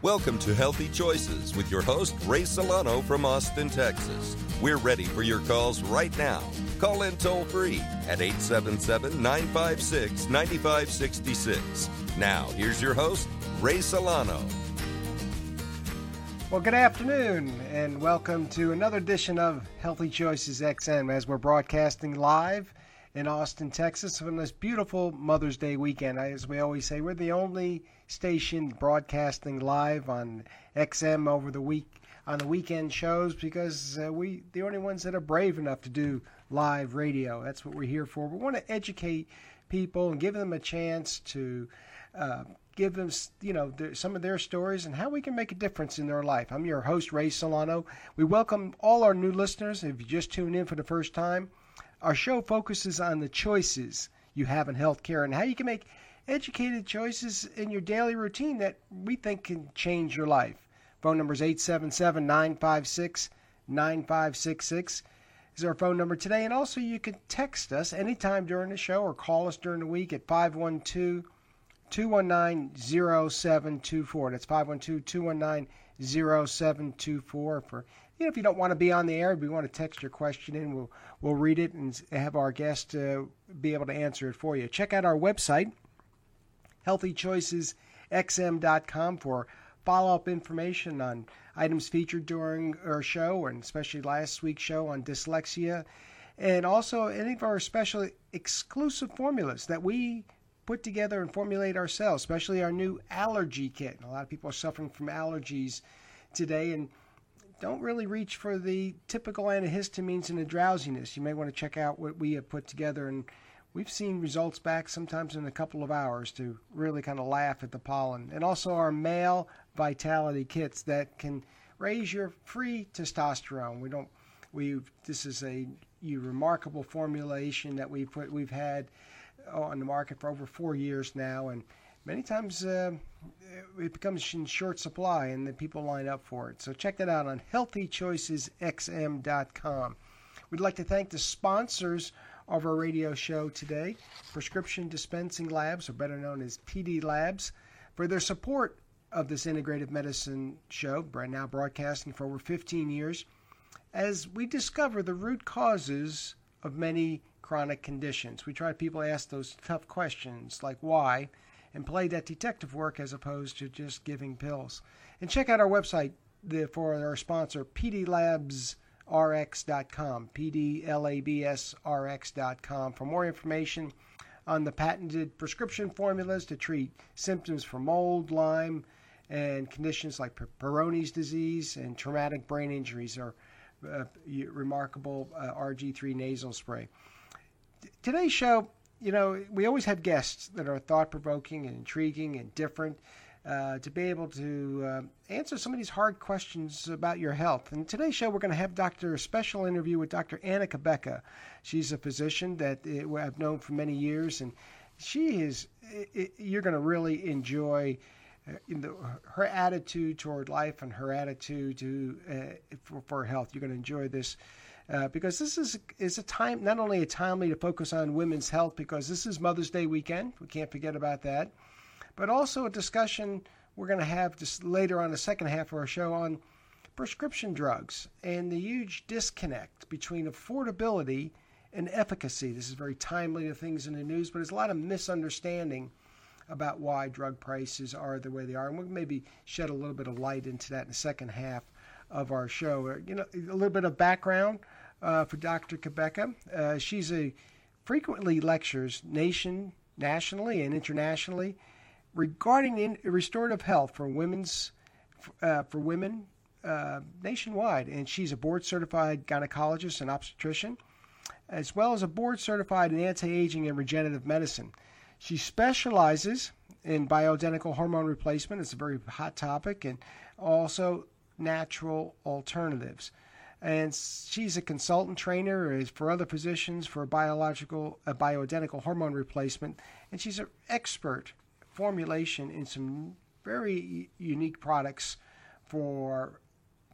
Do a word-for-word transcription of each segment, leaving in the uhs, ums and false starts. Welcome to Healthy Choices with your host, Ray Solano from Austin, Texas. We're ready for your calls right now. Call in toll-free at eight seven seven, nine five six, nine five six six. Now, here's your host, Ray Solano. Well, good afternoon, and welcome to another edition of Healthy Choices X M as we're broadcasting live in Austin, Texas, on this beautiful Mother's Day weekend. As we always say, we're the only station broadcasting live on X M over the week. On the weekend shows, because uh, we the only ones that are brave enough to do live radio. That's what we're here for. We want to educate people and give them a chance to uh, give them, you know, their, some of their stories and how we can make a difference in their life. I'm your host, Ray Solano. We welcome all our new listeners. If you just tuned in for the first time, our show focuses on the choices you have in healthcare and how you can make educated choices in your daily routine that we think can change your life. Phone number is eight seven seven, nine five six, nine five six six is our phone number today. And also you can text us anytime during the show or call us during the week at five one two, two one nine, zero seven two four. That's five one two, two one nine, zero seven two four. For, you know, if you don't want to be on the air, if you want to text your question in, we'll, we'll read it and have our guest uh, be able to answer it for you. Check out our website, healthy choices x m dot com, for follow-up information on items featured during our show, and especially last week's show on dyslexia, and also any of our special exclusive formulas that we put together and formulate ourselves, especially our new allergy kit. A lot of people are suffering from allergies today and don't really reach for the typical antihistamines and the drowsiness. You may want to check out what we have put together, and we've seen results back sometimes in a couple of hours to really kind of laugh at the pollen. And also our male vitality kits that can raise your free testosterone. We don't, we, this is a you, remarkable formulation that we put, we've had on the market for over four years now. And many times uh, it becomes in short supply and the people line up for it. So check that out on healthy choices x m dot com. We'd like to thank the sponsors of our radio show today, Prescription Dispensing Labs, or better known as P D Labs, for their support of this integrative medicine show, right now broadcasting for over fifteen years, as we discover the root causes of many chronic conditions. We try people to ask those tough questions like why, and play that detective work as opposed to just giving pills. And check out our website for our sponsor, P D labs R X dot com, P D L A B S R X dot com, for more information on the patented prescription formulas to treat symptoms from mold, Lyme, and conditions like Peyronie's disease and traumatic brain injuries, or uh, remarkable uh, R G three nasal spray. T- today's show, you know, we always have guests that are thought-provoking and intriguing and different, Uh, to be able to uh, answer some of these hard questions about your health. And today's show, we're going to have Doctor a special interview with Doctor Anna Cabeca. She's a physician that I've known for many years, and she is, you're going to really enjoy her attitude toward life and her attitude to uh, for, for health. You're going to enjoy this uh, because this is is a time, not only a timely to focus on women's health, because this is Mother's Day weekend. We can't forget about that. But also a discussion we're going to have just later on the second half of our show on prescription drugs and the huge disconnect between affordability and efficacy. This is very timely to things in the news, but there's a lot of misunderstanding about why drug prices are the way they are. And we'll maybe shed a little bit of light into that in the second half of our show. You know, a little bit of background uh, for Doctor Cabeca. Uh, she's a frequently lectures nation, nationally and internationally regarding in restorative health for women's uh, for women uh, nationwide, and she's a board-certified gynecologist and obstetrician, as well as a board-certified in anti-aging and regenerative medicine. She specializes in bioidentical hormone replacement. It's a very hot topic, and also natural alternatives. And she's a consultant trainer for other physicians for biological uh, bioidentical hormone replacement, and she's an expert formulation in some very unique products for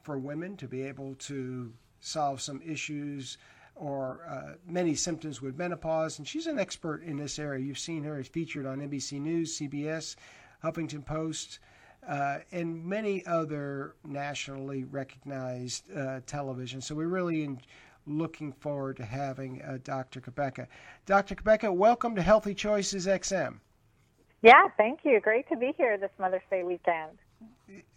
for women to be able to solve some issues or uh, many symptoms with menopause. And she's an expert in this area. You've seen her featured on N B C News, C B S, Huffington Post, uh, and many other nationally recognized uh, television. So we're really in, looking forward to having uh, Doctor Cabeca. Doctor Cabeca, welcome to Healthy Choices X M. Yeah, thank you. Great to be here this Mother's Day weekend.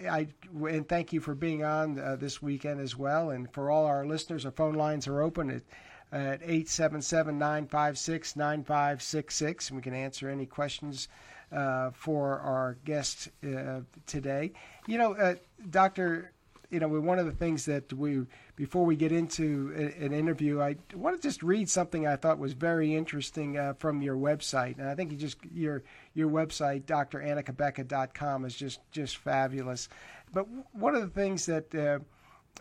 I, and thank you for being on uh, this weekend as well. And for all our listeners, our phone lines are open at, at eight seven seven, nine five six, nine five six six. And we can answer any questions uh, for our guest uh, today. You know, uh, Doctor, you know, one of the things that we, before we get into a, an interview, I want to just read something I thought was very interesting uh, from your website. And I think you just, your your website, D R anna cabeca dot com, is just, just fabulous. But one of the things that, uh,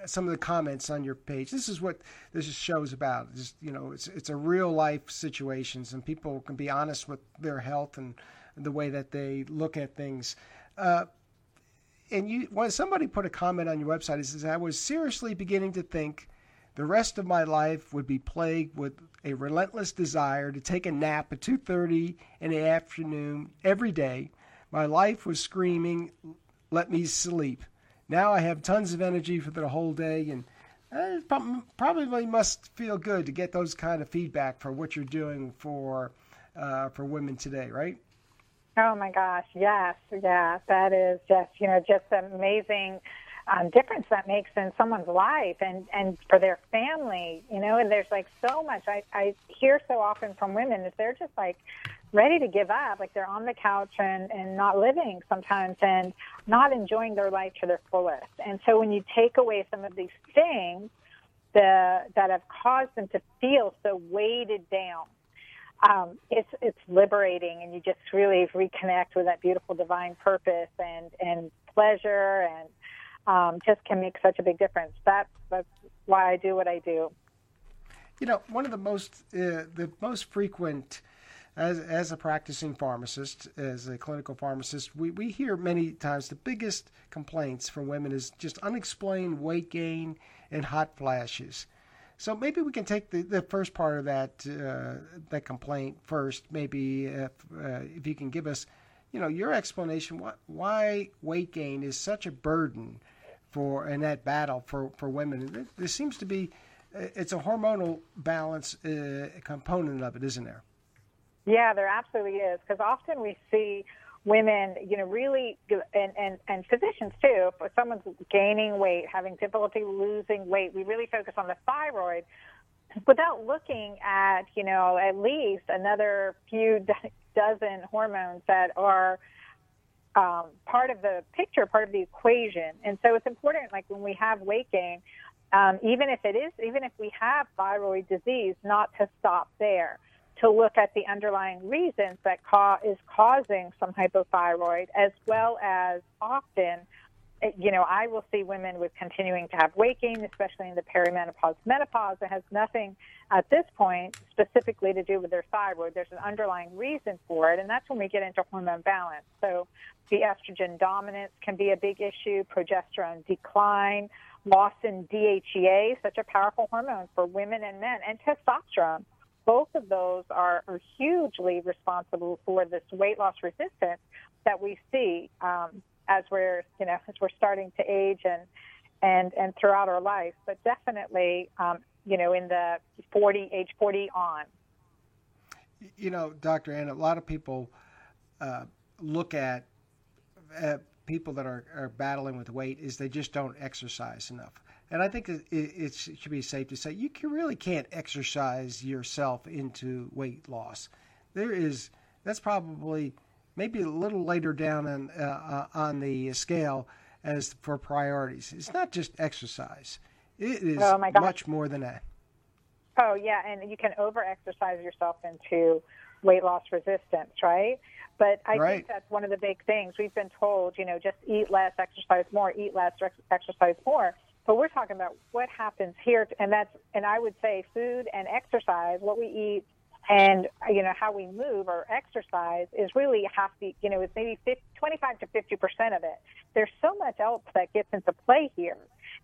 some of the comments on your page, this is what this show is about. Just, you know, it's it's a real life situations, and people can be honest with their health and the way that they look at things. Uh, And you, when somebody put a comment on your website, it says, I was seriously beginning to think the rest of my life would be plagued with a relentless desire to take a nap at two thirty in the afternoon every day. My life was screaming, let me sleep. Now I have tons of energy for the whole day, and it probably must feel good to get those kind of feedback for what you're doing for uh, for women today, right? Oh, my gosh, yes, yeah, that is just, you know, just an amazing um, difference that makes in someone's life and, and for their family, you know, and there's, like, so much. I, I hear so often from women that they're just, like, ready to give up, like they're on the couch and, and not living sometimes and not enjoying their life to their fullest. And so when you take away some of these things that, that have caused them to feel so weighted down, Um, it's it's liberating, and you just really reconnect with that beautiful divine purpose and, and pleasure, and um, just can make such a big difference. That's that's why I do what I do. You know, one of the most uh, the most frequent, as as a practicing pharmacist, as a clinical pharmacist, we we hear many times the biggest complaints from women is just unexplained weight gain and hot flashes. So maybe we can take the, the first part of that uh, that complaint first. Maybe if, uh, if you can give us, you know, your explanation why, why weight gain is such a burden for in that battle for, for women. And there seems to be it's a hormonal balance uh, component of it, isn't there? Yeah, there absolutely is, because often we see women, you know, really, and, and, and physicians too, if someone's gaining weight, having difficulty losing weight, we really focus on the thyroid without looking at, you know, at least another few dozen hormones that are um, part of the picture, part of the equation. And so it's important, like when we have weight gain, um, even if it is, even if we have thyroid disease, not to stop there, to look at the underlying reasons that ca- is causing some hypothyroid, as well as often, you know, I will see women with continuing to have weight gain, especially in the perimenopause, menopause. It has nothing at this point specifically to do with their thyroid. There's an underlying reason for it, and that's when we get into hormone balance. So the estrogen dominance can be a big issue, progesterone decline, loss in D H E A, such a powerful hormone for women and men, and testosterone. Both of those are, are hugely responsible for this weight loss resistance that we see um, as we're, you know, as we're starting to age and and and throughout our life. But definitely, um, you know, in the forty age forty on. You know, Doctor Anna, a lot of people uh, look at, at people that are, are battling with weight is they just don't exercise enough. And I think it should be safe to say you can really can't exercise yourself into weight loss. There is that's probably maybe a little later down on uh, on the scale as for priorities. It's not just exercise; it is oh my gosh. much more than that. Oh yeah, and you can over-exercise yourself into weight loss resistance, right? But I right. think that's one of the big things we've been told. You know, just eat less, exercise more. Eat less, exercise more. But we're talking about what happens here, and that's, and I would say food and exercise, what we eat and, you know, how we move or exercise is really half the, you know, it's maybe twenty-five to fifty percent of it. There's so much else that gets into play here.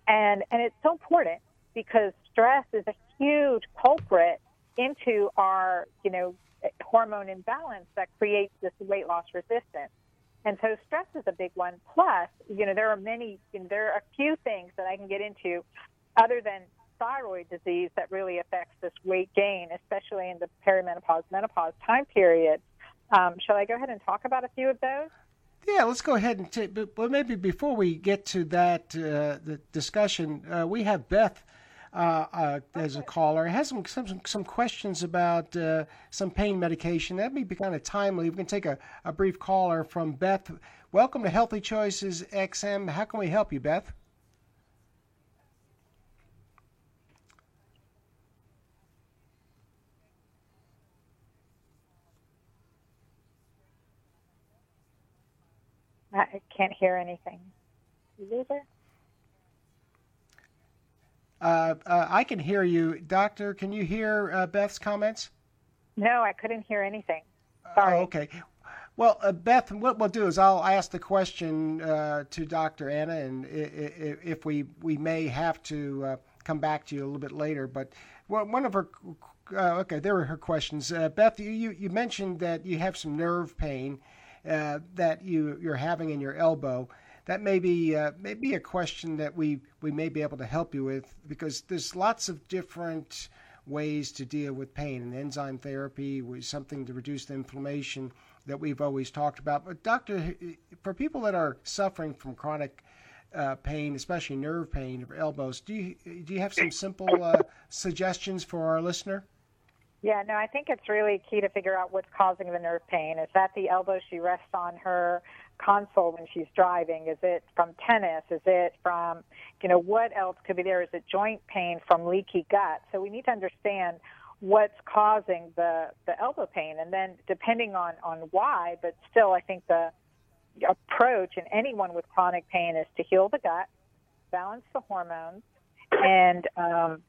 And, and it's so important because stress is a huge culprit into our, you know, hormone imbalance that creates this weight loss resistance. And so stress is a big one. Plus, you know, there are many, you know, there are a few things that I can get into other than thyroid disease that really affects this weight gain, especially in the perimenopause, menopause time period. Um, shall I go ahead and talk about a few of those? Yeah, let's go ahead and take, but maybe before we get to that uh, the discussion, uh, we have Beth uh, uh, as a caller. Has some some, some questions about uh, some pain medication. That may be kind of timely. We can take a, a brief caller from Beth. Welcome to Healthy Choices X M. How can we help you, Beth? I can't hear anything. You loser? Uh, uh, I can hear you. Doctor, can you hear uh, Beth's comments? No, I couldn't hear anything. Sorry. Oh, okay. Well, uh, Beth, what we'll do is I'll ask the question uh, to Doctor Anna, and if we, we may have to uh, come back to you a little bit later. But one of her uh, – okay, there were her questions. Uh, Beth, you, you mentioned that you have some nerve pain Uh, that you, you're having in your elbow. That may be, uh, may be a question that we, we may be able to help you with, because there's lots of different ways to deal with pain. And enzyme therapy was something to reduce the inflammation that we've always talked about. But doctor, for people that are suffering from chronic uh, pain, especially nerve pain or elbows, do you, do you have some simple uh, suggestions for our listener? Yeah, no, I think it's really key to figure out what's causing the nerve pain. Is that the elbow she rests on her console when she's driving? Is it from tennis? Is it from, you know, what else could be there? Is it joint pain from leaky gut? So we need to understand what's causing the, the elbow pain. And then depending on, on why, but still I think the approach in anyone with chronic pain is to heal the gut, balance the hormones, and um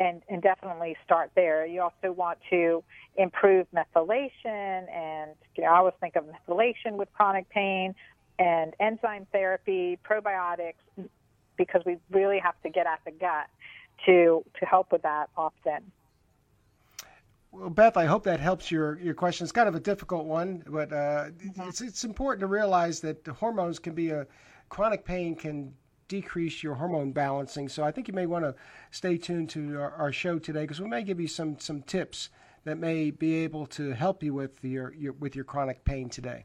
And, and definitely start there. You also want to improve methylation, and you know, I always think of methylation with chronic pain, and enzyme therapy, probiotics, because we really have to get at the gut to to help with that often. Well, Beth, I hope that helps your, your question. It's kind of a difficult one, but uh, mm-hmm. it's it's important to realize that the hormones can be a chronic pain can decrease your hormone balancing. So I think you may want to stay tuned to our, our show today, because we may give you some some tips that may be able to help you with your, your with your chronic pain today.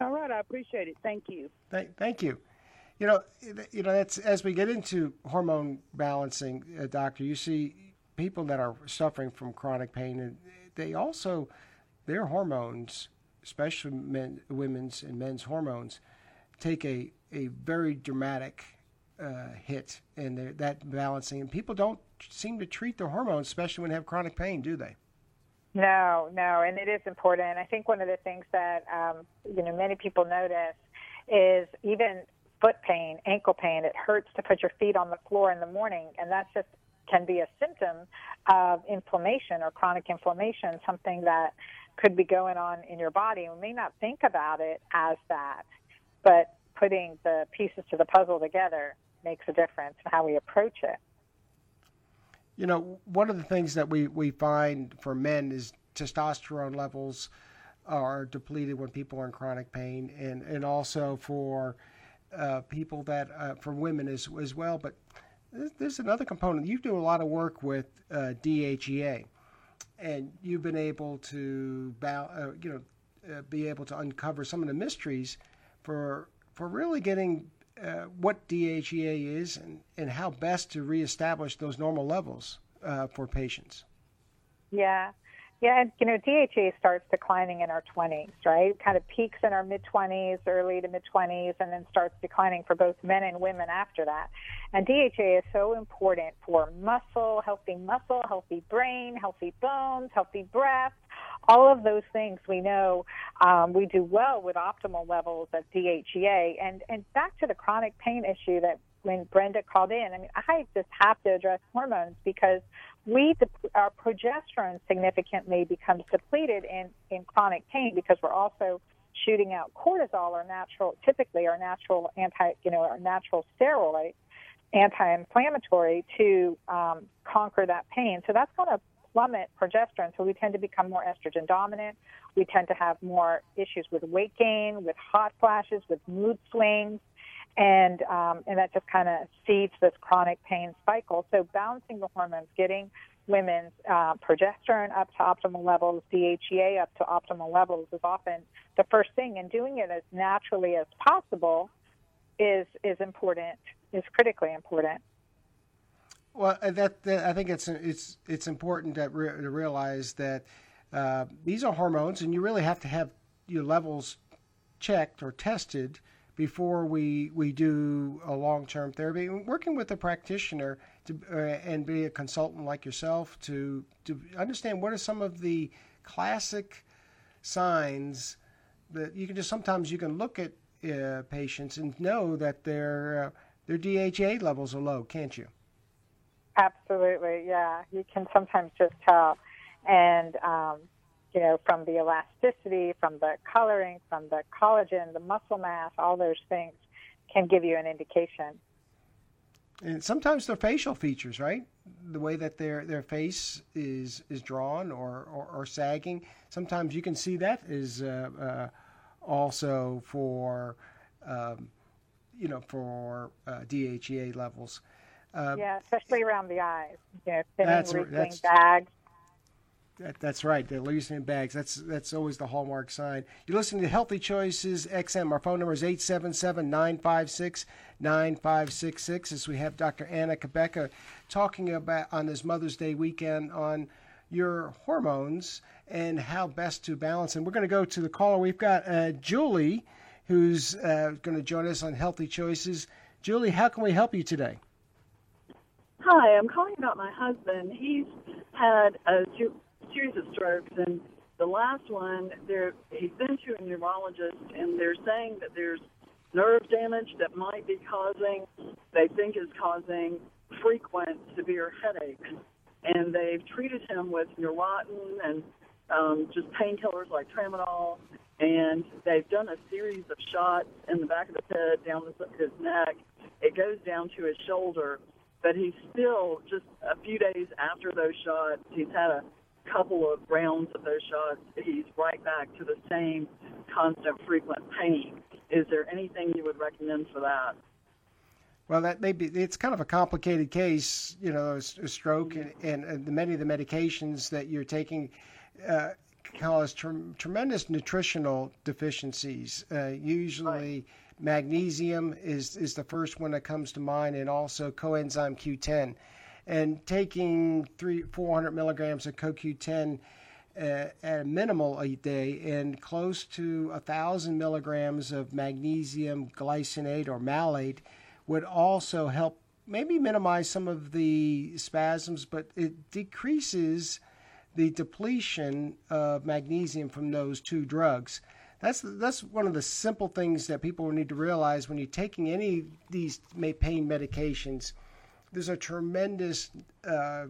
All right, I appreciate it. Thank you. Thank, thank you. You know, you know that's as we get into hormone balancing, uh, doctor, you see people that are suffering from chronic pain, and they also their hormones, especially men, women's and men's hormones, take a a very dramatic uh, hit in that balancing. And people don't seem to treat their hormones, especially when they have chronic pain, do they? No, no, and it is important. I think one of the things that, um, you know, many people notice is even foot pain, ankle pain. It hurts to put your feet on the floor in the morning, and that's just can be a symptom of inflammation or chronic inflammation, something that could be going on in your body. We may not think about it as that, but putting the pieces to the puzzle together makes a difference in how we approach it. You know, one of the things that we, we find for men is testosterone levels are depleted when people are in chronic pain, and, and also for uh, people that, uh, for women as, as well. But there's another component. You do a lot of work with uh, D H E A, and you've been able to, bow, uh, you know, uh, be able to uncover some of the mysteries for for really getting uh, what D H E A is and, and how best to reestablish those normal levels uh, for patients. Yeah. Yeah, and, you know, D H E A starts declining in our twenties, right? It kind of peaks in our mid-twenties, early to mid-twenties, and then starts declining for both men and women after that. And D H E A is so important for muscle, healthy muscle, healthy brain, healthy bones, healthy breath. All of those things we know um, we do well with optimal levels of D H E A. And, and back to the chronic pain issue that when Brenda called in, I mean, I just have to address hormones, because we our progesterone significantly becomes depleted in, in chronic pain, because we're also shooting out cortisol, or natural, typically our natural anti, you know, our natural steroid, anti-inflammatory to um, conquer that pain. So that's going to plummet progesterone, so we tend to become more estrogen dominant. We tend to have more issues with weight gain, with hot flashes, with mood swings, and um, and that just kind of seeds this chronic pain cycle. So balancing the hormones, getting women's uh, progesterone up to optimal levels, D H E A up to optimal levels is often the first thing, and doing it as naturally as possible is is important, is critically important. Well, that, that I think it's it's it's important to, re, to realize that uh, these are hormones, and you really have to have your levels checked or tested before we we do a long-term therapy. And working with a practitioner to uh, and be a consultant like yourself to to understand what are some of the classic signs that you can just sometimes you can look at uh, patients and know that their uh, their D H E A levels are low, can't you? Absolutely, yeah. You can sometimes just tell, and um, you know, from the elasticity, from the coloring, from the collagen, the muscle mass, all those things can give you an indication. And sometimes their facial features, right? The way that their their face is is drawn or, or, or sagging. Sometimes you can see that is uh, uh, also for um, you know for uh, D H E A levels. Uh, yeah, especially around the eyes. You know, thinning, that's, loosening that's, bags. That, that's right. They're loosening bags. That's that's always the hallmark sign. You're listening to Healthy Choices X M. Our phone number is eight seven seven, nine five six, nine five six six. As we have Doctor Anna Cabeca talking about on this Mother's Day weekend on your hormones and how best to balance. And we're going to go to the caller. We've got uh, Julie, who's uh, going to join us on Healthy Choices. Julie, how can we help you today? Hi, I'm calling about my husband. He's had a ju- series of strokes, and the last one, there he's been to a neurologist, and they're saying that there's nerve damage that might be causing, they think is causing frequent severe headaches. And they've treated him with Neurontin and um, just painkillers like Tramadol, and they've done a series of shots in the back of his head, down his neck. It goes down to his shoulder. But he's still, just a few days after those shots, he's had a couple of rounds of those shots. He's right back to the same constant, frequent pain. Is there anything you would recommend for that? Well, that may be, it's kind of a complicated case, you know, a stroke, and, and, and many of the medications that you're taking uh, cause tre- tremendous nutritional deficiencies, uh, usually... Right. Magnesium is, is the first one that comes to mind, and also coenzyme Q ten. And taking three, four hundred milligrams of co Q ten uh, at a minimal a day and close to one thousand milligrams of magnesium glycinate or malate would also help maybe minimize some of the spasms, but it decreases the depletion of magnesium from those two drugs. That's that's one of the simple things that people need to realize when you're taking any of these pain medications. There's a tremendous uh,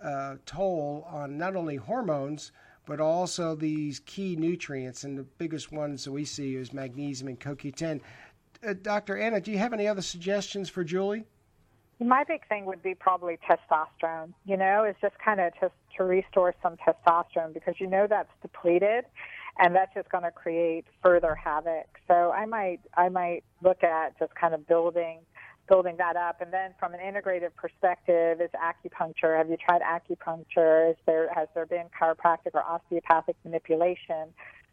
uh, toll on not only hormones, but also these key nutrients. And the biggest ones that we see is magnesium and co Q ten. Uh, Doctor Anna, do you have any other suggestions for Julie? My big thing would be probably testosterone, you know, is just kind of just to restore some testosterone, because you know that's depleted. And that's just going to create further havoc. So I might I might look at just kind of building building that up. And then from an integrative perspective, is acupuncture. Have you tried acupuncture? Is there has there been chiropractic or osteopathic manipulation?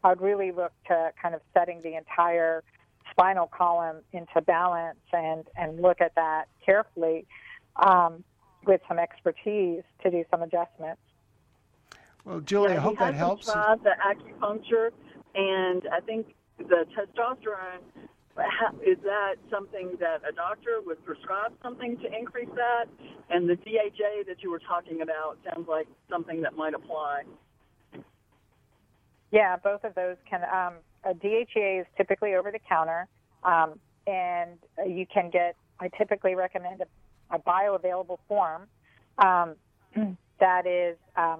I would really look to kind of setting the entire spinal column into balance and, and look at that carefully um, with some expertise to do some adjustments. Well, Julie, yeah, I hope that helps. He hasn't tried the acupuncture, and I think the testosterone, is that something that a doctor would prescribe something to increase that? And the D H E A that you were talking about sounds like something that might apply. Yeah, both of those can. Um, a D H E A is typically over-the-counter, um, and you can get, I typically recommend a, a bioavailable form um, that is... Um,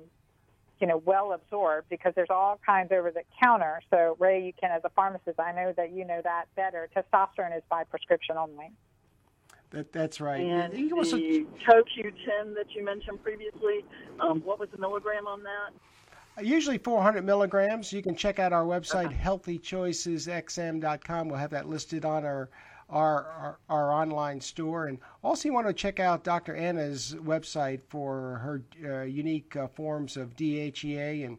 you know, well absorbed, because there's all kinds over the counter. So, Ray, you can, as a pharmacist, I know that you know that better. Testosterone is by prescription only. That That's right. And the also... CoQ ten that you mentioned previously, um, what was the milligram on that? Usually four hundred milligrams. You can check out our website, okay. healthy choices x m dot com. We'll have that listed on our Our, our our online store, and also you want to check out Doctor Anna's website for her uh, unique uh, forms of D H E A, and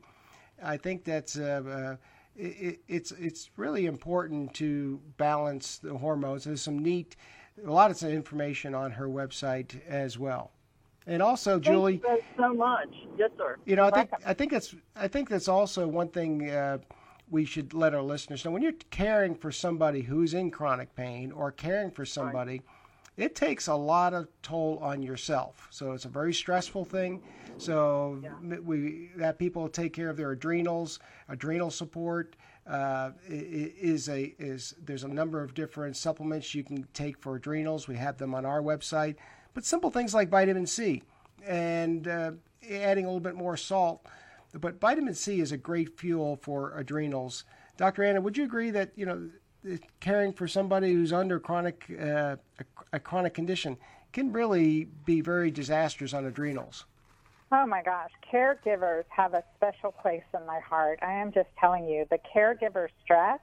I think that's uh, uh, it, it's it's really important to balance the hormones. There's some neat, a lot of information on her website as well, and also Thank Julie. Thank you so much. Yes, sir. You know, I think I think that's I think that's also one thing. Uh, We should let our listeners know, when you're caring for somebody who's in chronic pain or caring for somebody, right. It takes a lot of toll on yourself. So it's a very stressful thing. So yeah. we that people take care of their adrenals, adrenal support uh, is a is there's a number of different supplements you can take for adrenals. We have them on our website, but simple things like vitamin C and uh, adding a little bit more salt. But vitamin C is a great fuel for adrenals. Doctor Anna, would you agree that, you know, caring for somebody who's under chronic uh, a, a chronic condition can really be very disastrous on adrenals? Oh, my gosh. Caregivers have a special place in my heart. I am just telling you, the caregiver stress,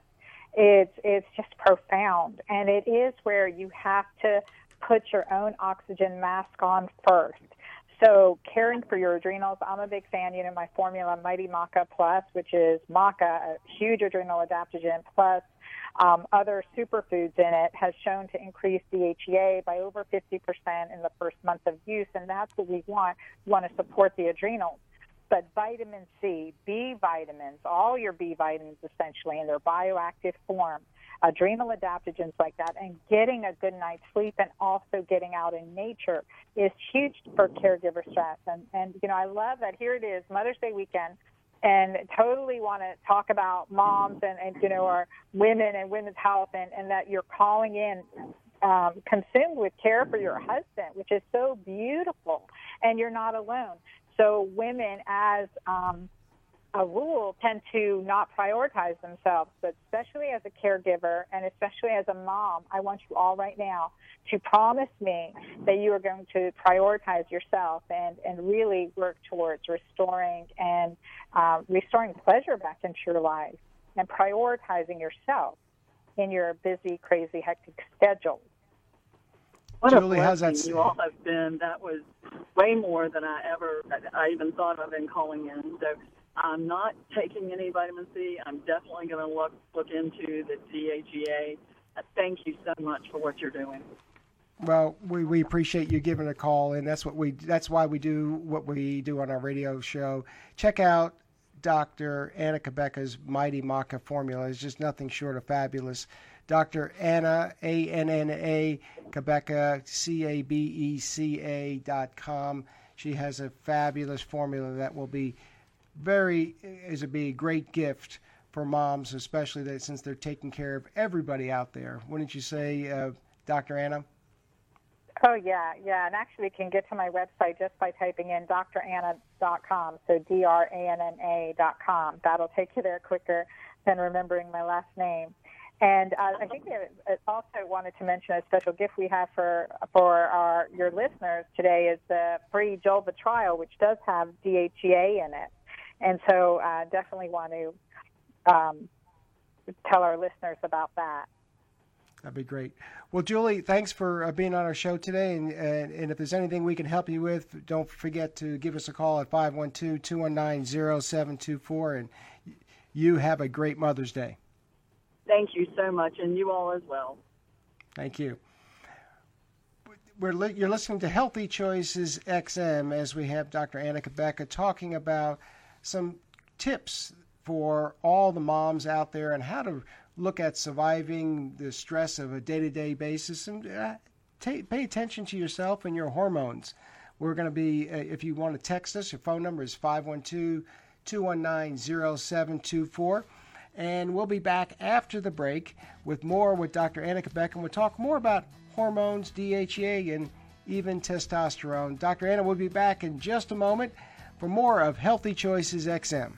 it's, it's just profound. And it is where you have to put your own oxygen mask on first. So caring for your adrenals, I'm a big fan. You know, my formula, Mighty Maca Plus, which is maca, a huge adrenal adaptogen, plus um, other superfoods in it, has shown to increase D H E A by over fifty percent in the first month of use, and that's what we want. We want to support the adrenals. But vitamin C, B vitamins, all your B vitamins essentially in their bioactive form, adrenal adaptogens like that, and getting a good night's sleep and also getting out in nature is huge for caregiver stress. And, and you know, I love that. Here it is, Mother's Day weekend, and totally want to talk about moms and, and you know, our women and women's health, and, and that you're calling in um, consumed with care for your husband, which is so beautiful, and you're not alone. So women, as um, a rule, tend to not prioritize themselves, but especially as a caregiver and especially as a mom, I want you all right now to promise me that you are going to prioritize yourself and, and really work towards restoring and uh, restoring pleasure back into your life and prioritizing yourself in your busy, crazy, hectic schedule. What Julie, a how's that you all have been. That was way more than I ever, I even thought of in calling in. So I'm not taking any vitamin C. I'm definitely going to look look into the D H E A. Thank you so much for what you're doing. Well, we, we appreciate you giving a call, and that's what we that's why we do what we do on our radio show. Check out Doctor Anna Cabeca's Mighty Maca formula. It's just nothing short of fabulous. Doctor Anna, A N N A, Cabeca, C A B E C A dot com. She has a fabulous formula that will be very, is a be a great gift for moms, especially that since they're taking care of everybody out there. Wouldn't you say, uh, Doctor Anna? Oh, yeah, yeah. And actually you can get to my website just by typing in dr anna dot com, so D R A N N A dot com. That'll take you there quicker than remembering my last name. And uh, I think I also wanted to mention a special gift we have for for our your listeners today is the free Julva trial, which does have D H E A in it. And so I uh, definitely want to um, tell our listeners about that. That'd be great. Well, Julie, thanks for uh, being on our show today. And, and, and if there's anything we can help you with, don't forget to give us a call at five one two, two one nine, zero seven two four. And you have a great Mother's Day. Thank you so much, and you all as well. Thank you. We're li- you're listening to Healthy Choices X M as we have Doctor Anna Cabeca talking about some tips for all the moms out there and how to look at surviving the stress of a day-to-day basis and uh, t- pay attention to yourself and your hormones. We're going to be, uh, if you want to text us, your phone number is five one two, two one nine, zero seven two four. And we'll be back after the break with more with Doctor Anna Cabeca. And we'll talk more about hormones, D H E A, and even testosterone. Doctor Anna will be back in just a moment for more of Healthy Choices X M.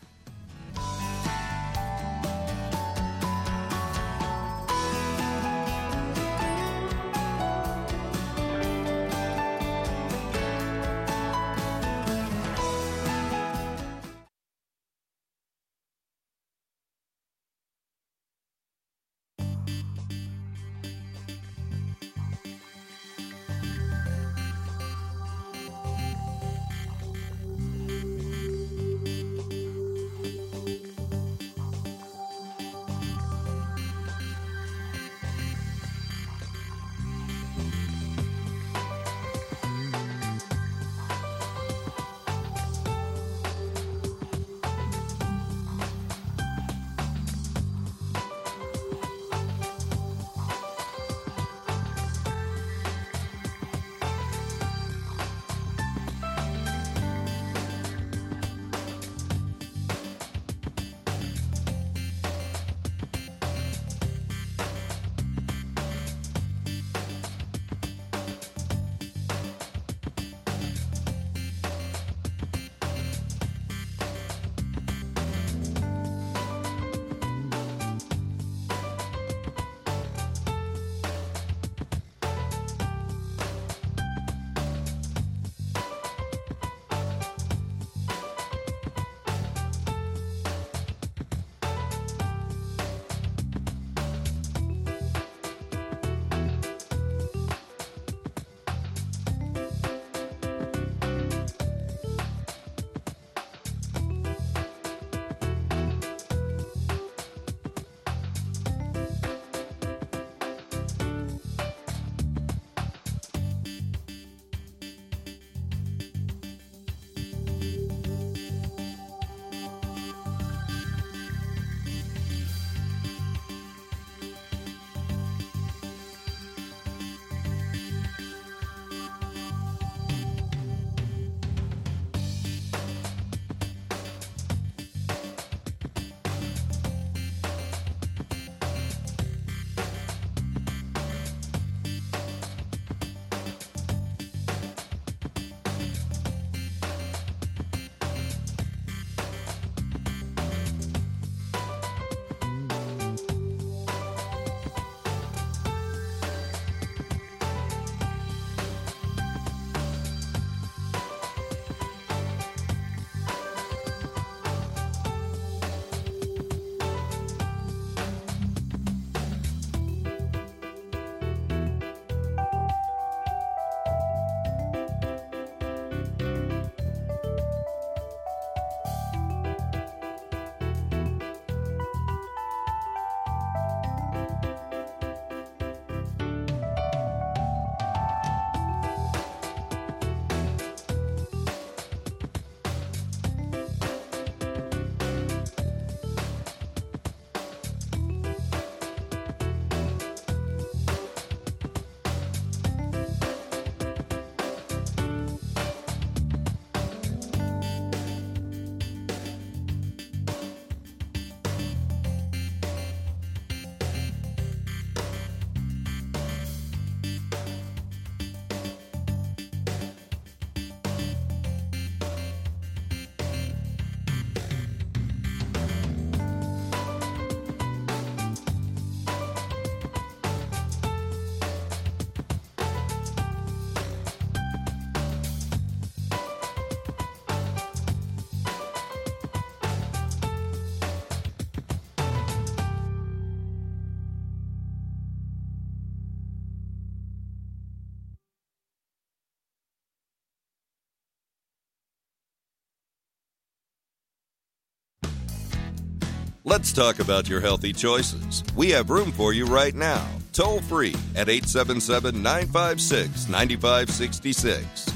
Let's talk about your healthy choices. We have room for you right now. Toll free at eight seven seven, nine five six, nine five six six.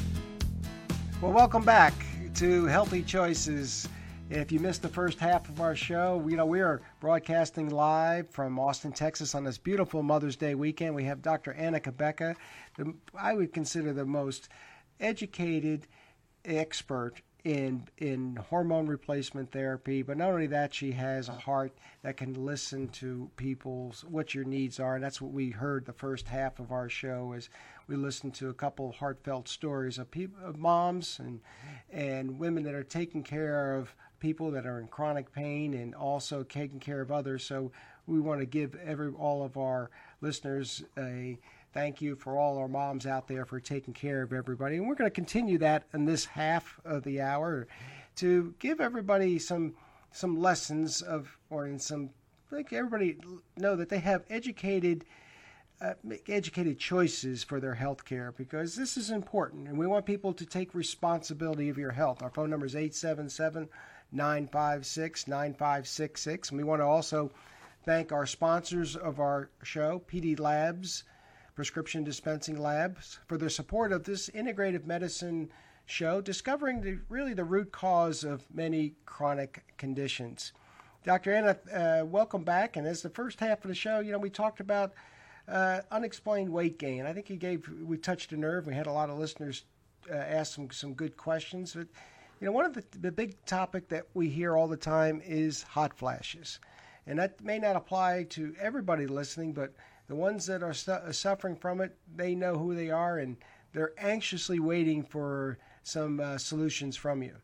Well, welcome back to Healthy Choices. If you missed the first half of our show, we, you know, we are broadcasting live from Austin, Texas on this beautiful Mother's Day weekend. We have Doctor Anna Cabeca, the, I would consider the most educated expert in in hormone replacement therapy. But not only that, she has a heart that can listen to people's, what your needs are. And that's what we heard the first half of our show, is we listened to a couple of heartfelt stories of, people, of moms and and women that are taking care of people that are in chronic pain and also taking care of others. So we want to give every all of our listeners a thank you for all our moms out there for taking care of everybody. And we're going to continue that in this half of the hour to give everybody some some lessons of, or in some, like everybody know that they have educated, uh, make educated choices for their health care, because this is important. And we want people to take responsibility of your health. Our phone number is eight seven seven, nine five six, nine five six six. And we want to also thank our sponsors of our show, P D Labs, Prescription Dispensing Labs, for their support of this integrative medicine show, discovering the, really the root cause of many chronic conditions. Doctor Anna, uh, welcome back. And as the first half of the show, you know, we talked about uh, unexplained weight gain. I think you gave, we touched a nerve. We had a lot of listeners uh, ask some, some good questions. But, you know, one of the, the big topic that we hear all the time is hot flashes. And that may not apply to everybody listening, but the ones that are su- suffering from it, they know who they are, and they're anxiously waiting for some uh, solutions from you.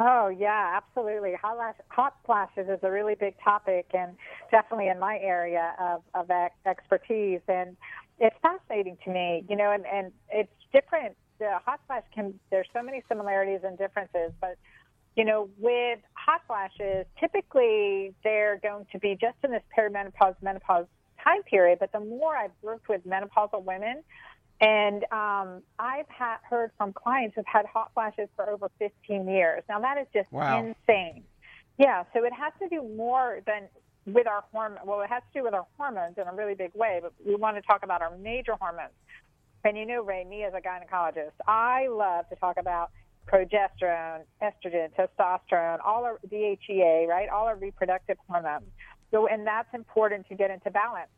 Oh, yeah, absolutely. Hot, lash- hot flashes is a really big topic, and definitely in my area of, of ac- expertise. And it's fascinating to me, you know, and, and it's different. The hot flash can, there's so many similarities and differences, but you know, with hot flashes, typically they're going to be just in this perimenopause, menopause time period. But the more I've worked with menopausal women, and um, I've ha- heard from clients who've had hot flashes for over fifteen years. Now, that is just wow. insane. Yeah, so it has to do more than with our hormone. Well, it has to do with our hormones in a really big way, but we want to talk about our major hormones. And you know, Ray, me as a gynecologist, I love to talk about progesterone, estrogen, testosterone, all our D H E A, right, all our reproductive hormones. So, and that's important to get into balance.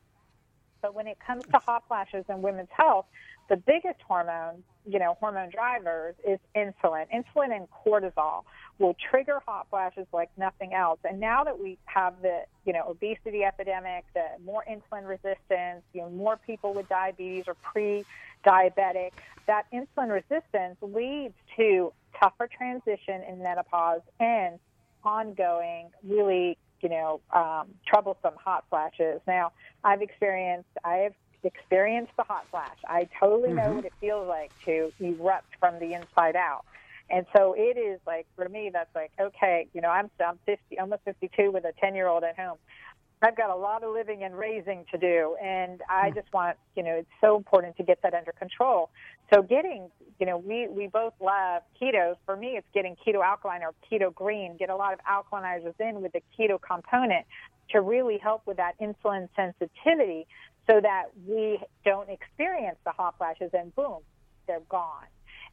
But when it comes to hot flashes and women's health, the biggest hormone, you know, hormone drivers is insulin. Insulin and cortisol will trigger hot flashes like nothing else. And now that we have the, you know, obesity epidemic, the more insulin resistance, you know, more people with diabetes or pre-diabetic, that insulin resistance leads to tougher transition in menopause and ongoing, really, you know, um, troublesome hot flashes. Now, I've experienced, I have experienced the hot flash. I totally know mm-hmm. what it feels like to erupt from the inside out. And so it is like, for me, that's like, okay, you know, I'm, I'm fifty, almost fifty-two with a ten-year-old at home. I've got a lot of living and raising to do, and I just want, you know, it's so important to get that under control. So getting, you know, we, we both love ketos. For me, it's getting keto alkaline or keto green, get a lot of alkalinizers in with the keto component to really help with that insulin sensitivity so that we don't experience the hot flashes and boom, they're gone.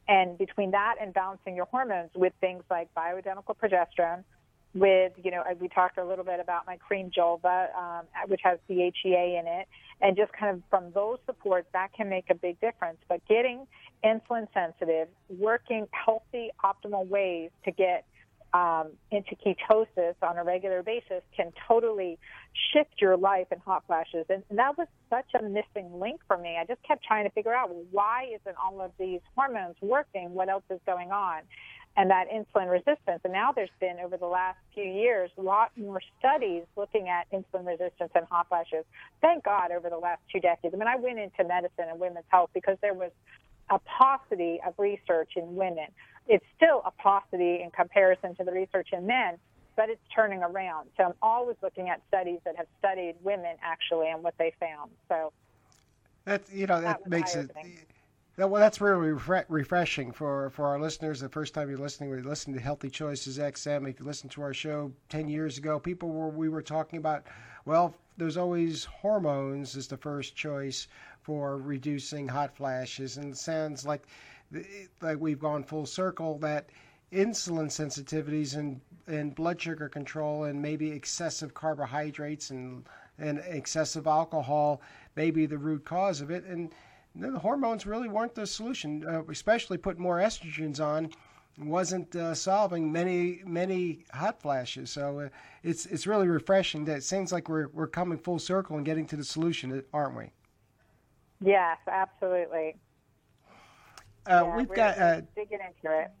And between that and balancing your hormones with things like bioidentical progesterone, with, you know, we talked a little bit about my cream Julva, um, which has D H E A in it, and just kind of from those supports, that can make a big difference. But getting insulin sensitive, working healthy, optimal ways to get um, into ketosis on a regular basis can totally shift your life in hot flashes. And, and that was such a missing link for me. I just kept trying to figure out, well, why isn't all of these hormones working? What else is going on? And that insulin resistance. And now there's been, over the last few years, a lot more studies looking at insulin resistance and hot flashes. Thank God, over the last two decades. I mean, I went into medicine and women's health because there was a paucity of research in women. It's still a paucity in comparison to the research in men, but it's turning around. So I'm always looking at studies that have studied women, actually, and what they found. So That, you know, that, that makes it... well, that's really refre- refreshing for, for our listeners. The first time you're listening, we listened to Healthy Choices X M. If you listened to our show ten years ago, people were, we were talking about, well, there's always hormones as the first choice for reducing hot flashes. And it sounds like, like we've gone full circle that insulin sensitivities and, and blood sugar control and maybe excessive carbohydrates and and excessive alcohol may be the root cause of it. And the hormones really weren't the solution, uh, especially putting more estrogens on wasn't uh, solving many, many hot flashes. So uh, it's it's really refreshing that it seems like we're we're coming full circle and getting to the solution, aren't we? Yes, absolutely. Uh, yeah, we've we're got uh, digging into it.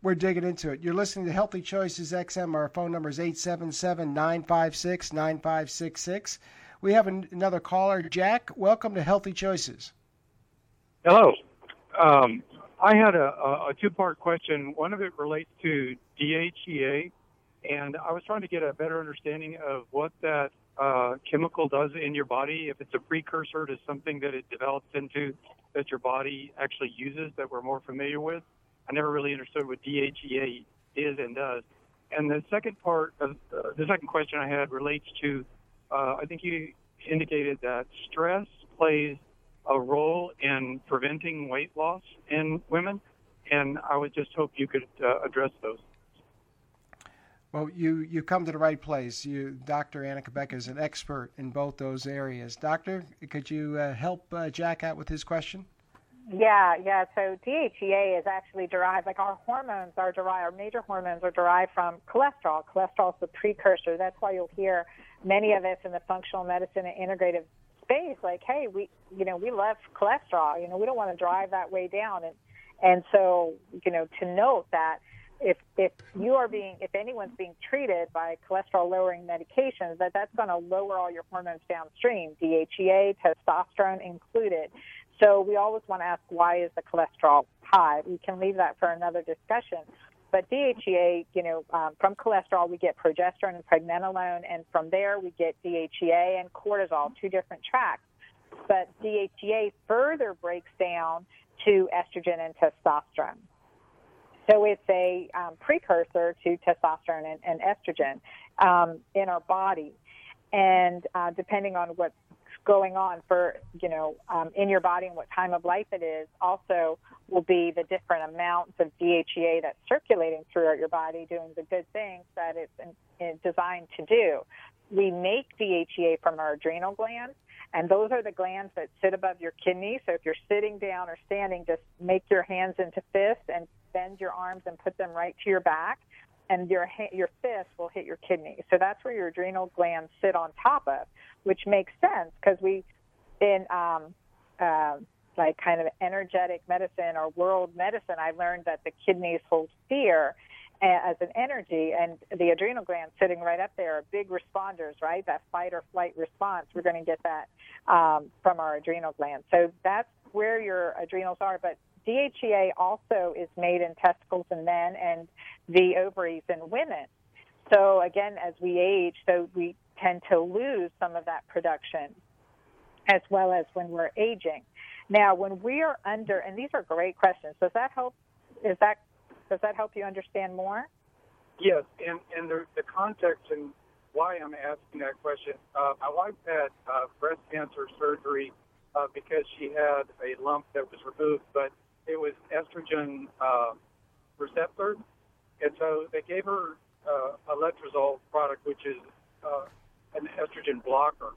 We're digging into it. You're listening to Healthy Choices X M. Our phone number is eight seven seven, nine five six, nine five six six. We have an, another caller. Jack, welcome to Healthy Choices. Hello. Um, I had a, a two-part question. One of it relates to D H E A, and I was trying to get a better understanding of what that uh, chemical does in your body, if it's a precursor to something that it develops into that your body actually uses that we're more familiar with. I never really understood what D H E A is and does. And the second part of uh, the second question I had relates to, uh, I think you indicated that stress plays a role in preventing weight loss in women. And I would just hope you could uh, address those. Well, you, you come to the right place. You, Doctor Anna Cabeca is an expert in both those areas. Doctor, could you uh, help uh, Jack out with his question? Yeah, yeah. So D H E A is actually derived, like our hormones are derived, our major hormones are derived from cholesterol. Cholesterol is the precursor. That's why you'll hear many of us in the functional medicine and integrative space, like, hey, we, you know, we love cholesterol. You know, we don't want to drive that way down. And and so, you know, to note that if if you are being, if anyone's being treated by cholesterol-lowering medications, that that's going to lower all your hormones downstream, D H E A, testosterone included. So we always want to ask, why is the cholesterol high? We can leave that for another discussion. But D H E A, you know, um, from cholesterol, we get progesterone and pregnenolone, and from there we get D H E A and cortisol, two different tracks. But D H E A further breaks down to estrogen and testosterone. So it's a um, precursor to testosterone and, and estrogen um, in our body. And uh, depending on what going on for, you know, um, in your body and what time of life it is also will be the different amounts of D H E A that's circulating throughout your body doing the good things that it's in, in designed to do. We make D H E A from our adrenal glands, and those are the glands that sit above your kidneys. So if you're sitting down or standing, just make your hands into fists and bend your arms and put them right to your back, and your your fist will hit your kidney. So that's where your adrenal glands sit on top of, which makes sense because we, in um, uh, like kind of energetic medicine or world medicine, I learned that the kidneys hold fear as an energy, and the adrenal glands sitting right up there are big responders, right? That fight or flight response, we're going to get that um, from our adrenal glands. So that's where your adrenals are, but D H E A also is made in testicles in men and the ovaries in women. So again, as we age, so we tend to lose some of that production as well as when we're aging. Now, when we are under, and these are great questions. Does that help? Is that does that help you understand more? Yes, and, and the, the context and why I'm asking that question. Uh, my wife had uh, breast cancer surgery uh, because she had a lump that was removed, but it was estrogen uh, receptor, and so they gave her uh, a letrozole product, which is uh, an estrogen blocker.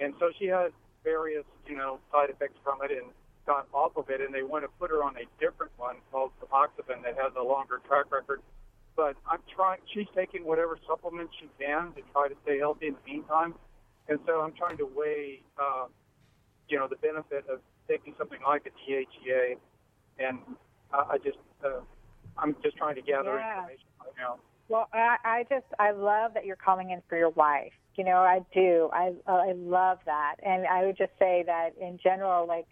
And so she had various, you know, side effects from it and got off of it, and they want to put her on a different one called tamoxifen that has a longer track record. But I'm trying. She's taking whatever supplements she can to try to stay healthy in the meantime, and so I'm trying to weigh, uh, you know, the benefit of taking something like a D H E A. And uh, I just, uh, I'm just trying to gather yeah. information right now. Well, I, I just, I love that you're calling in for your wife. You know, I do. I, I love that. And I would just say that in general, like,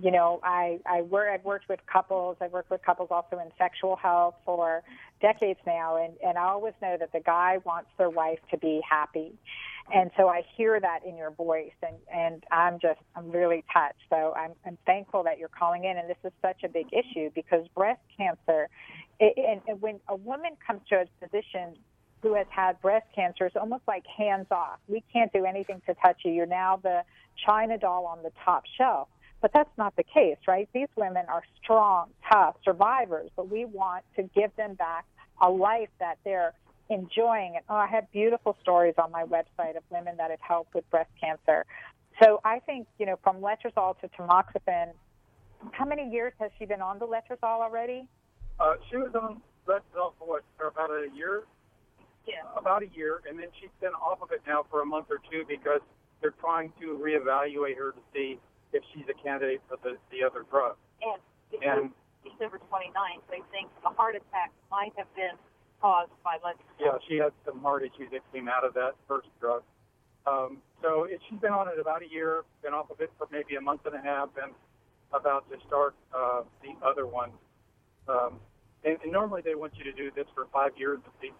you know, I, I work, I've worked with couples. I've worked with couples also in sexual health for decades now, and, and I always know that the guy wants their wife to be happy. And so I hear that in your voice, and, and I'm just, I'm really touched. So I'm, I'm thankful that you're calling in, and this is such a big issue because breast cancer, it, and, and when a woman comes to a physician who has had breast cancer, it's almost like hands off. We can't do anything to touch you. You're now the China doll on the top shelf. But that's not the case, right? These women are strong, tough survivors, but we want to give them back a life that they're enjoying. And oh, I have beautiful stories on my website of women that have helped with breast cancer. So I think, you know, from letrozole to tamoxifen, how many years has she been on the letrozole already? Uh, she was on letrozole for, what, for about a year. Yeah. About a year, and then she's been off of it now for a month or two because they're trying to reevaluate her to see if she's a candidate for the, the other drug. And because and, December twenty-ninth, they think a heart attack might have been caused by letrozole. Yeah, she had some heart issues that came out of that first drug. Um, so it, she's been on it about a year, been off of it for maybe a month and a half, and about to start uh, the other one. Um, and, and normally they want you to do this for five years at least.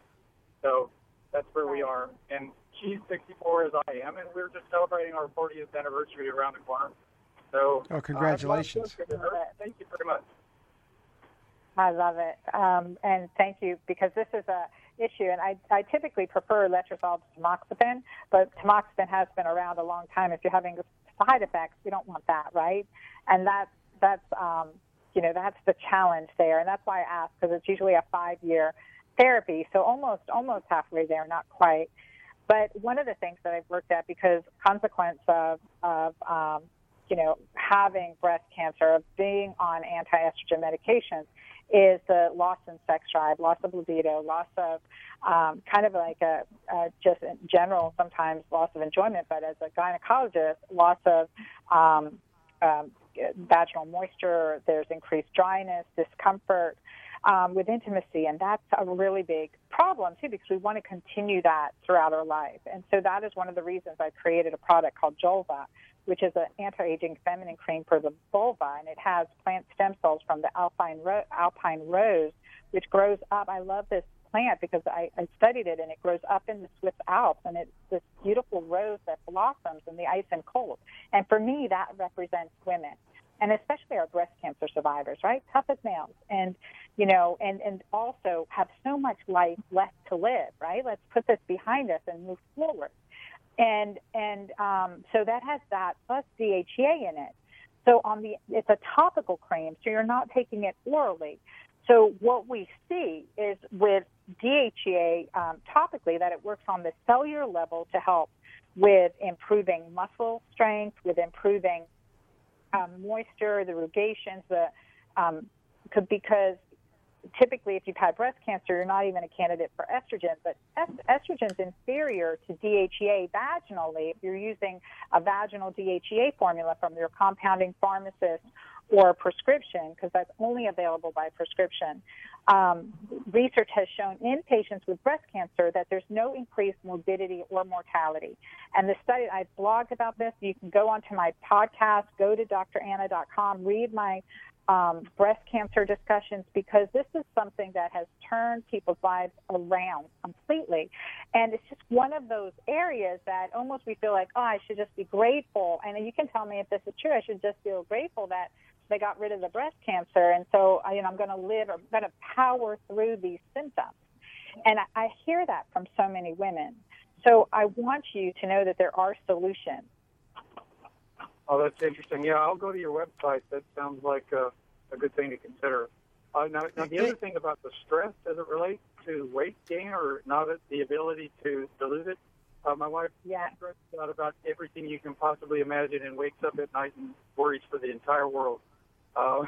So that's where we are. And she's sixty-four as I am, and we're just celebrating our fortieth anniversary around the corner. So, oh, congratulations. Uh, thank you very much. I love it. Um, and thank you, because this is a issue. And I, I typically prefer letrozole to tamoxifen, but tamoxifen has been around a long time. If you're having side effects, we don't want that, right? And that's, that's um, you know, that's the challenge there. And that's why I ask, because it's usually a five-year therapy, so almost almost halfway there, not quite. But one of the things that I've looked at, because consequence of, of um, you know, having breast cancer, of being on anti-estrogen medications, is the loss in sex drive, loss of libido, loss of um, kind of like a, a just in general sometimes loss of enjoyment, but as a gynecologist, loss of um, um, vaginal moisture, there's increased dryness, discomfort, Um, with intimacy, and that's a really big problem, too, because we want to continue that throughout our life. And so that is one of the reasons I created a product called Julva, which is an anti-aging feminine cream for the vulva, and it has plant stem cells from the alpine, ro- alpine rose, which grows up. I love this plant because I, I studied it, and it grows up in the Swiss Alps, and it's this beautiful rose that blossoms in the ice and cold. And for me, that represents women. And especially our breast cancer survivors, right? Tough as nails. And, you know, and, and also have so much life left to live, right? Let's put this behind us and move forward. And and um, so that has that plus D H E A in it. So on the it's a topical cream, so you're not taking it orally. So what we see is with D H E A um, topically that it works on the cellular level to help with improving muscle strength, with improving Um, moisture, the rugations, the um, could, because typically if you've had breast cancer, you're not even a candidate for estrogen, but est- estrogen's inferior to D H E A vaginally. If you're using a vaginal D H E A formula from your compounding pharmacist or prescription, because that's only available by prescription, um, research has shown in patients with breast cancer that there's no increased morbidity or mortality. And the study, I've blogged about this. You can go onto my podcast, go to D R anna dot com, read my um, breast cancer discussions, because this is something that has turned people's lives around completely. And it's just one of those areas that almost we feel like, oh, I should just be grateful. And you can tell me if this is true. I should just feel grateful that they got rid of the breast cancer, and so you know, I'm going to live, I'm going to power through these symptoms. And I, I hear that from so many women. So I want you to know that there are solutions. Oh, that's interesting. Yeah, I'll go to your website. That sounds like a, a good thing to consider. Uh, now, now, the other thing about the stress, as it relates to weight gain or not the ability to, to lose it, Uh, my wife yeah. stressed out about everything you can possibly imagine and wakes up at night and worries for the entire world. Uh,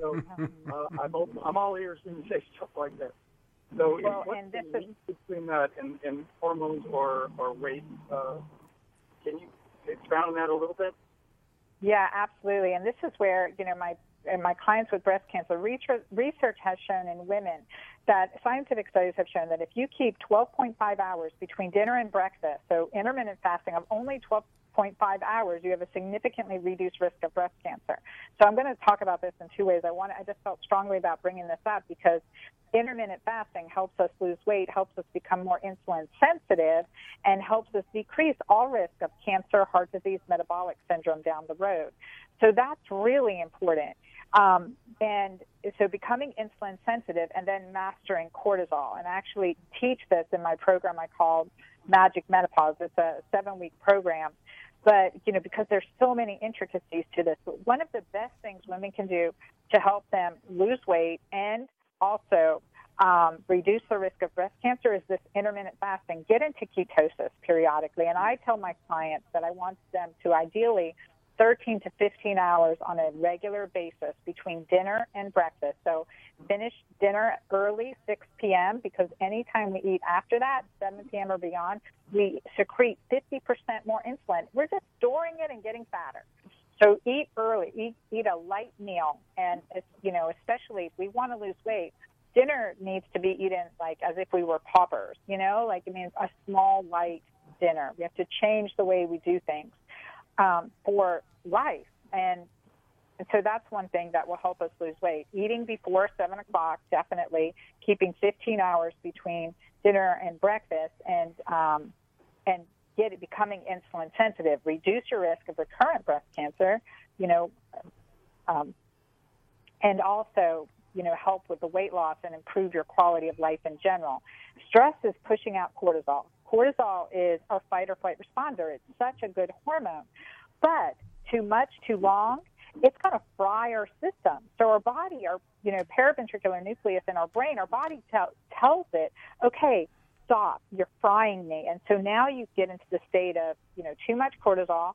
so uh, I'm, all, I'm all ears when you say stuff like that. So well, what's and the link is... between that and, and hormones or, or weight? Uh, can you expound on that a little bit? Yeah, absolutely. And this is where, you know, my and my clients with breast cancer, research has shown in women that scientific studies have shown that if you keep twelve point five hours between dinner and breakfast, so intermittent fasting of only twelve point five hours, you have a significantly reduced risk of breast cancer. So I'm going to talk about this in two ways. I want to, I just felt strongly about bringing this up because intermittent fasting helps us lose weight, helps us become more insulin sensitive, and helps us decrease all risk of cancer, heart disease, metabolic syndrome down the road. So that's really important. Um, and so becoming insulin sensitive and then mastering cortisol. And I actually teach this in my program I called Magic Menopause. It's a seven-week program. But, you know, because there's so many intricacies to this, but one of the best things women can do to help them lose weight and also um, reduce the risk of breast cancer is this intermittent fasting. Get into ketosis periodically. And I tell my clients that I want them to ideally thirteen to fifteen hours on a regular basis between dinner and breakfast. So finish dinner early, six p.m., because anytime we eat after that, seven p.m. or beyond, we secrete fifty percent more insulin. We're just storing it and getting fatter. So eat early, eat, eat a light meal. And, you know, especially if we want to lose weight, dinner needs to be eaten like as if we were paupers, you know, like it means a small, light dinner. We have to change the way we do things um, for life. And, and so that's one thing that will help us lose weight. Eating before seven o'clock, definitely, keeping fifteen hours between dinner and breakfast, and um, and get it becoming insulin sensitive, reduce your risk of recurrent breast cancer, you know, um, and also, you know, help with the weight loss and improve your quality of life in general. Stress is pushing out cortisol. Cortisol is our fight or flight responder. It's such a good hormone, but too much, too long, it's going to fry our system. So our body, our, you know, paraventricular nucleus in our brain, our body tell, tells it, okay, stop, you're frying me. And so now you get into the state of, you know, too much cortisol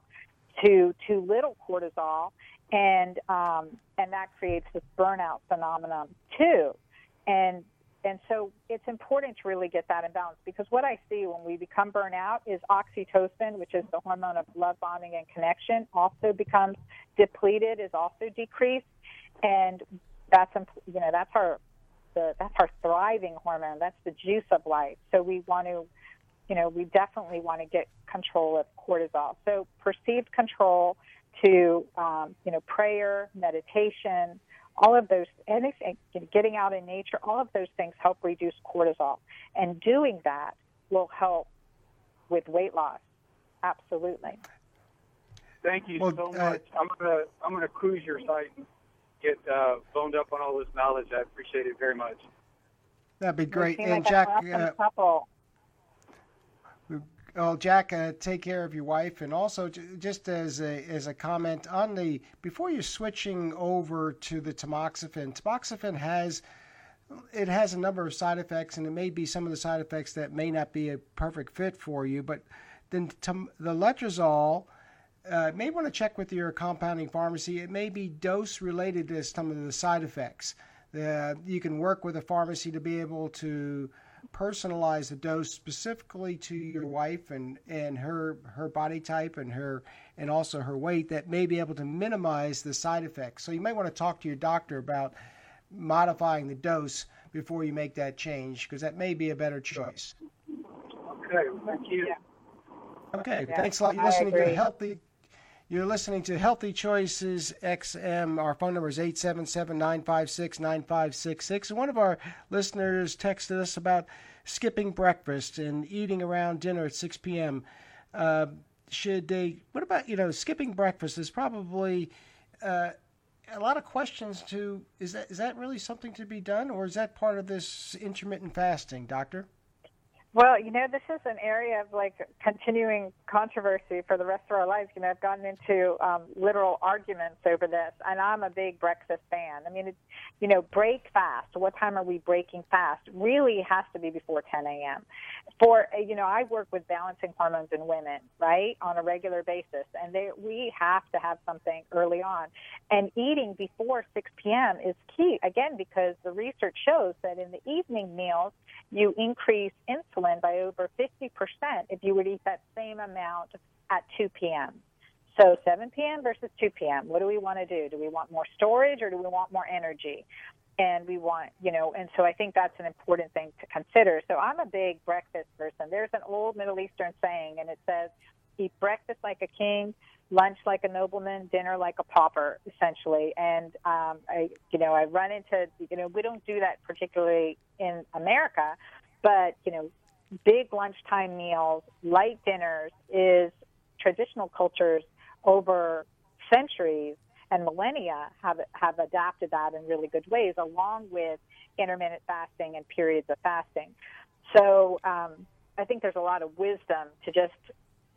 to too little cortisol, and um, and that creates this burnout phenomenon too. And and so it's important to really get that in balance, because what I see when we become burnout is oxytocin, which is the hormone of love, bonding, and connection, also becomes depleted, is also decreased, and that's, you know, that's our The, that's our thriving hormone. That's the juice of life. So we want to, you know, we definitely want to get control of cortisol. So perceived control to, um, you know, prayer, meditation, all of those, anything, getting out in nature, all of those things help reduce cortisol. And doing that will help with weight loss. Absolutely. Thank you well, so much. Uh, I'm gonna I'm gonna cruise your site. Get uh, boned up on all this knowledge. I appreciate it very much. That'd be great. And like Jack, uh, couple. Well, Jack, uh, take care of your wife. And also, just as a as a comment on the before you're switching over to the tamoxifen, tamoxifen has it has a number of side effects, and it may be some of the side effects that may not be a perfect fit for you. But then tom- the letrozole. Uh, may want to check with your compounding pharmacy. It may be dose related to some of the side effects. Uh, you can work with a pharmacy to be able to personalize the dose specifically to your wife and, and her her body type and her and also her weight, that may be able to minimize the side effects. So you may want to talk to your doctor about modifying the dose before you make that change, because that may be a better choice. Okay, thank you. Yeah. Okay, yeah. Thanks a lot. You're listening to Healthy. You're listening to Healthy Choices X M. Our phone number is eight seven seven, nine five six, nine five six six. One of our listeners texted us about skipping breakfast and eating around dinner at six p.m. Uh, should they, what about, you know, skipping breakfast is probably uh, a lot of questions to, is that is that really something to be done, or is that part of this intermittent fasting, Doctor? Well, you know, this is an area of, like, continuing controversy for the rest of our lives. You know, I've gotten into um, literal arguments over this, and I'm a big breakfast fan. I mean, it's, you know, break fast. What time are we breaking fast? Really has to be before ten a.m. For, you know, I work with balancing hormones in women, right, on a regular basis, and they, we have to have something early on. And eating before six p.m. is key, again, because the research shows that in the evening meals, you increase insulin by over fifty percent if you would eat that same amount at two p.m. So seven p.m. versus two p.m. What do we want to do? Do we want more storage or do we want more energy? And we want, you know, and so I think that's an important thing to consider. So I'm a big breakfast person. There's an old Middle Eastern saying, and it says, eat breakfast like a king, lunch like a nobleman, dinner like a pauper, essentially. And, um, I, you know, I run into, you know, we don't do that particularly in America, but, you know, big lunchtime meals, light dinners is traditional cultures over centuries and millennia have have adapted that in really good ways, along with intermittent fasting and periods of fasting. So um, I think there's a lot of wisdom to just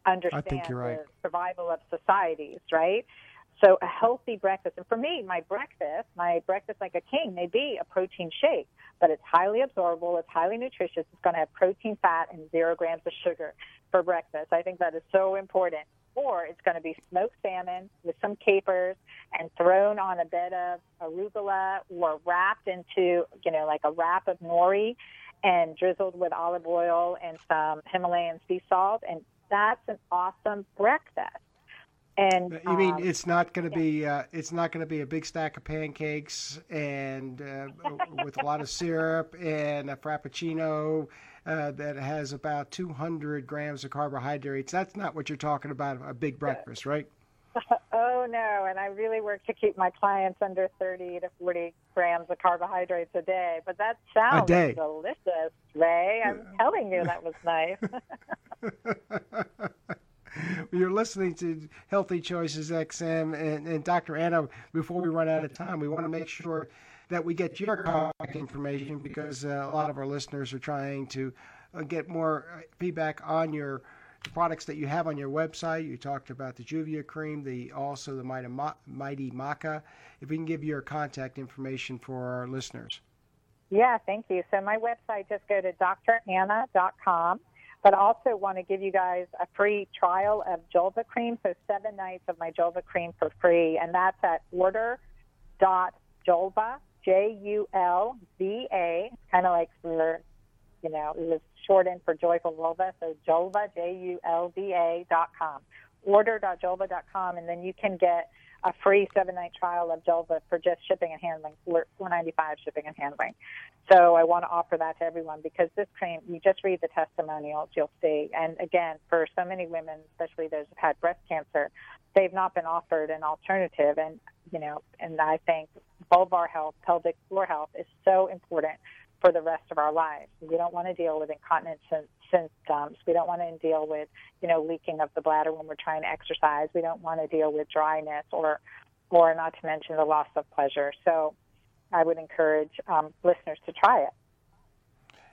understand I think you're right. the survival of societies, right? So a healthy breakfast. And for me, my breakfast, my breakfast like a king, may be a protein shake, but it's highly absorbable, it's highly nutritious, it's going to have protein, fat, and zero grams of sugar for breakfast. I think that is so important. Or it's going to be smoked salmon with some capers and thrown on a bed of arugula or wrapped into, you know, like a wrap of nori and drizzled with olive oil and some Himalayan sea salt. And that's an awesome breakfast. And you mean um, it's not going to yeah. be uh, it's not going to be a big stack of pancakes and uh, with a lot of syrup and a frappuccino uh, that has about two hundred grams of carbohydrates. That's not what you're talking about, a big breakfast, right? Oh, no. And I really work to keep my clients under thirty to forty grams of carbohydrates a day. But that sounds delicious, Ray. I'm yeah. telling you, that was nice. You're listening to Healthy Choices X M, and, and Doctor Anna, before we run out of time, we want to make sure that we get your contact information because uh, a lot of our listeners are trying to uh, get more feedback on your products that you have on your website. You talked about the Juvia cream, the also the Mighty, Ma- Mighty Maca. If we can give your contact information for our listeners. Yeah, thank you. So my website, just go to dr anna dot com. But also want to give you guys a free trial of Julva cream, so seven nights of my Julva cream for free, and that's at order dot jolva, J U L V A, kind of like for, you know, it was shortened for Joyful Vulva, so Julva, J U L V A dot com, order dot jolva dot com, and then you can get a free seven-night trial of Julva for just shipping and handling, four dollars and ninety-five cents shipping and handling. So I want to offer that to everyone because this cream, you just read the testimonials, you'll see. And, again, for so many women, especially those who've had breast cancer, they've not been offered an alternative. And, you know, and I think vulvar health, pelvic floor health is so important for the rest of our lives. We don't want to deal with incontinence symptoms. We don't want to deal with, you know, leaking of the bladder when we're trying to exercise. We don't want to deal with dryness or, or not to mention the loss of pleasure. So I would encourage um, listeners to try it.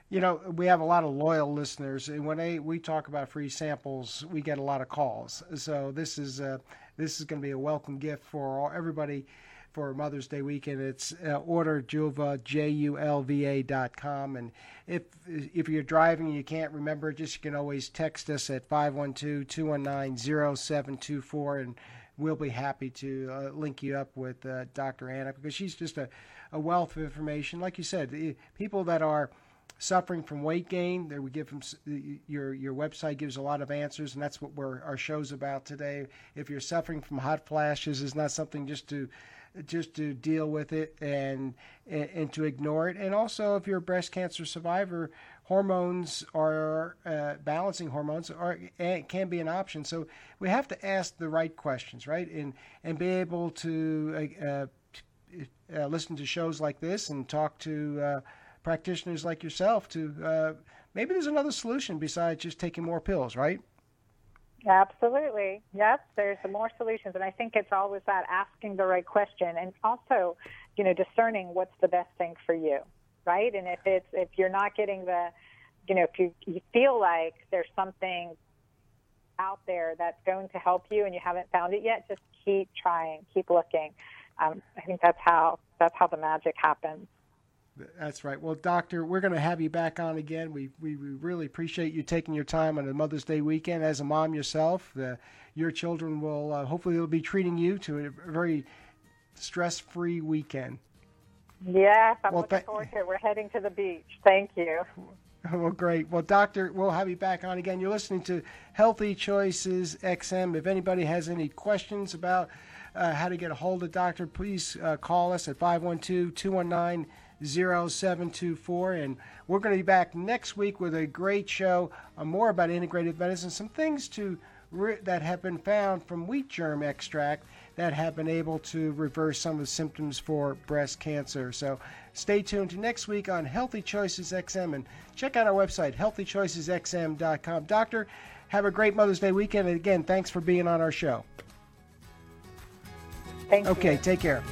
You know, we have a lot of loyal listeners, and when they, we talk about free samples, we get a lot of calls. So this is uh, this is going to be a welcome gift for all, everybody. For Mother's Day weekend, it's uh, order Julva, J U L V A dot com. And if if you're driving and you can't remember, just you can always text us at five one two, two one nine, zero seven two four, and we'll be happy to uh, link you up with uh, Doctor Anna because she's just a, a wealth of information. Like you said, people that are suffering from weight gain, that we give them your your website gives a lot of answers, and that's what we're, our show's about today. If you're suffering from hot flashes, it's not something just to just to deal with it and, and and to ignore it. And also, if you're a breast cancer survivor, hormones are uh, balancing hormones are can be an option. So we have to ask the right questions, right? And and be able to uh, uh, listen to shows like this and talk to uh, practitioners like yourself. To uh, maybe there's another solution besides just taking more pills, right? Absolutely. Yes, there's more solutions. And I think it's always that asking the right question and also, you know, discerning what's the best thing for you, right? And if it's if you're not getting the, you know, if you, you feel like there's something out there that's going to help you and you haven't found it yet, just keep trying, keep looking. Um, I think that's how that's how the magic happens. That's right. Well, Doctor, we're going to have you back on again. We, we we really appreciate you taking your time on a Mother's Day weekend. As a mom yourself, the, your children will uh, hopefully they'll be treating you to a very stress-free weekend. Yes, I'm well, looking th- forward to it. We're heading to the beach. Thank you. Well, great. Well, Doctor, we'll have you back on again. You're listening to Healthy Choices X M. If anybody has any questions about uh, how to get a hold of Doctor, please uh, call us at five one two, two one nine, zero seven two four. And we're going to be back next week with a great show on more about integrative medicine, some things to re- that have been found from wheat germ extract that have been able to reverse some of the symptoms for breast cancer. So stay tuned to next week on Healthy Choices X M, and check out our website, healthy choices x m dot com. Doctor, have a great Mother's Day weekend, and again, thanks for being on our show. Thank you. Okay, take care.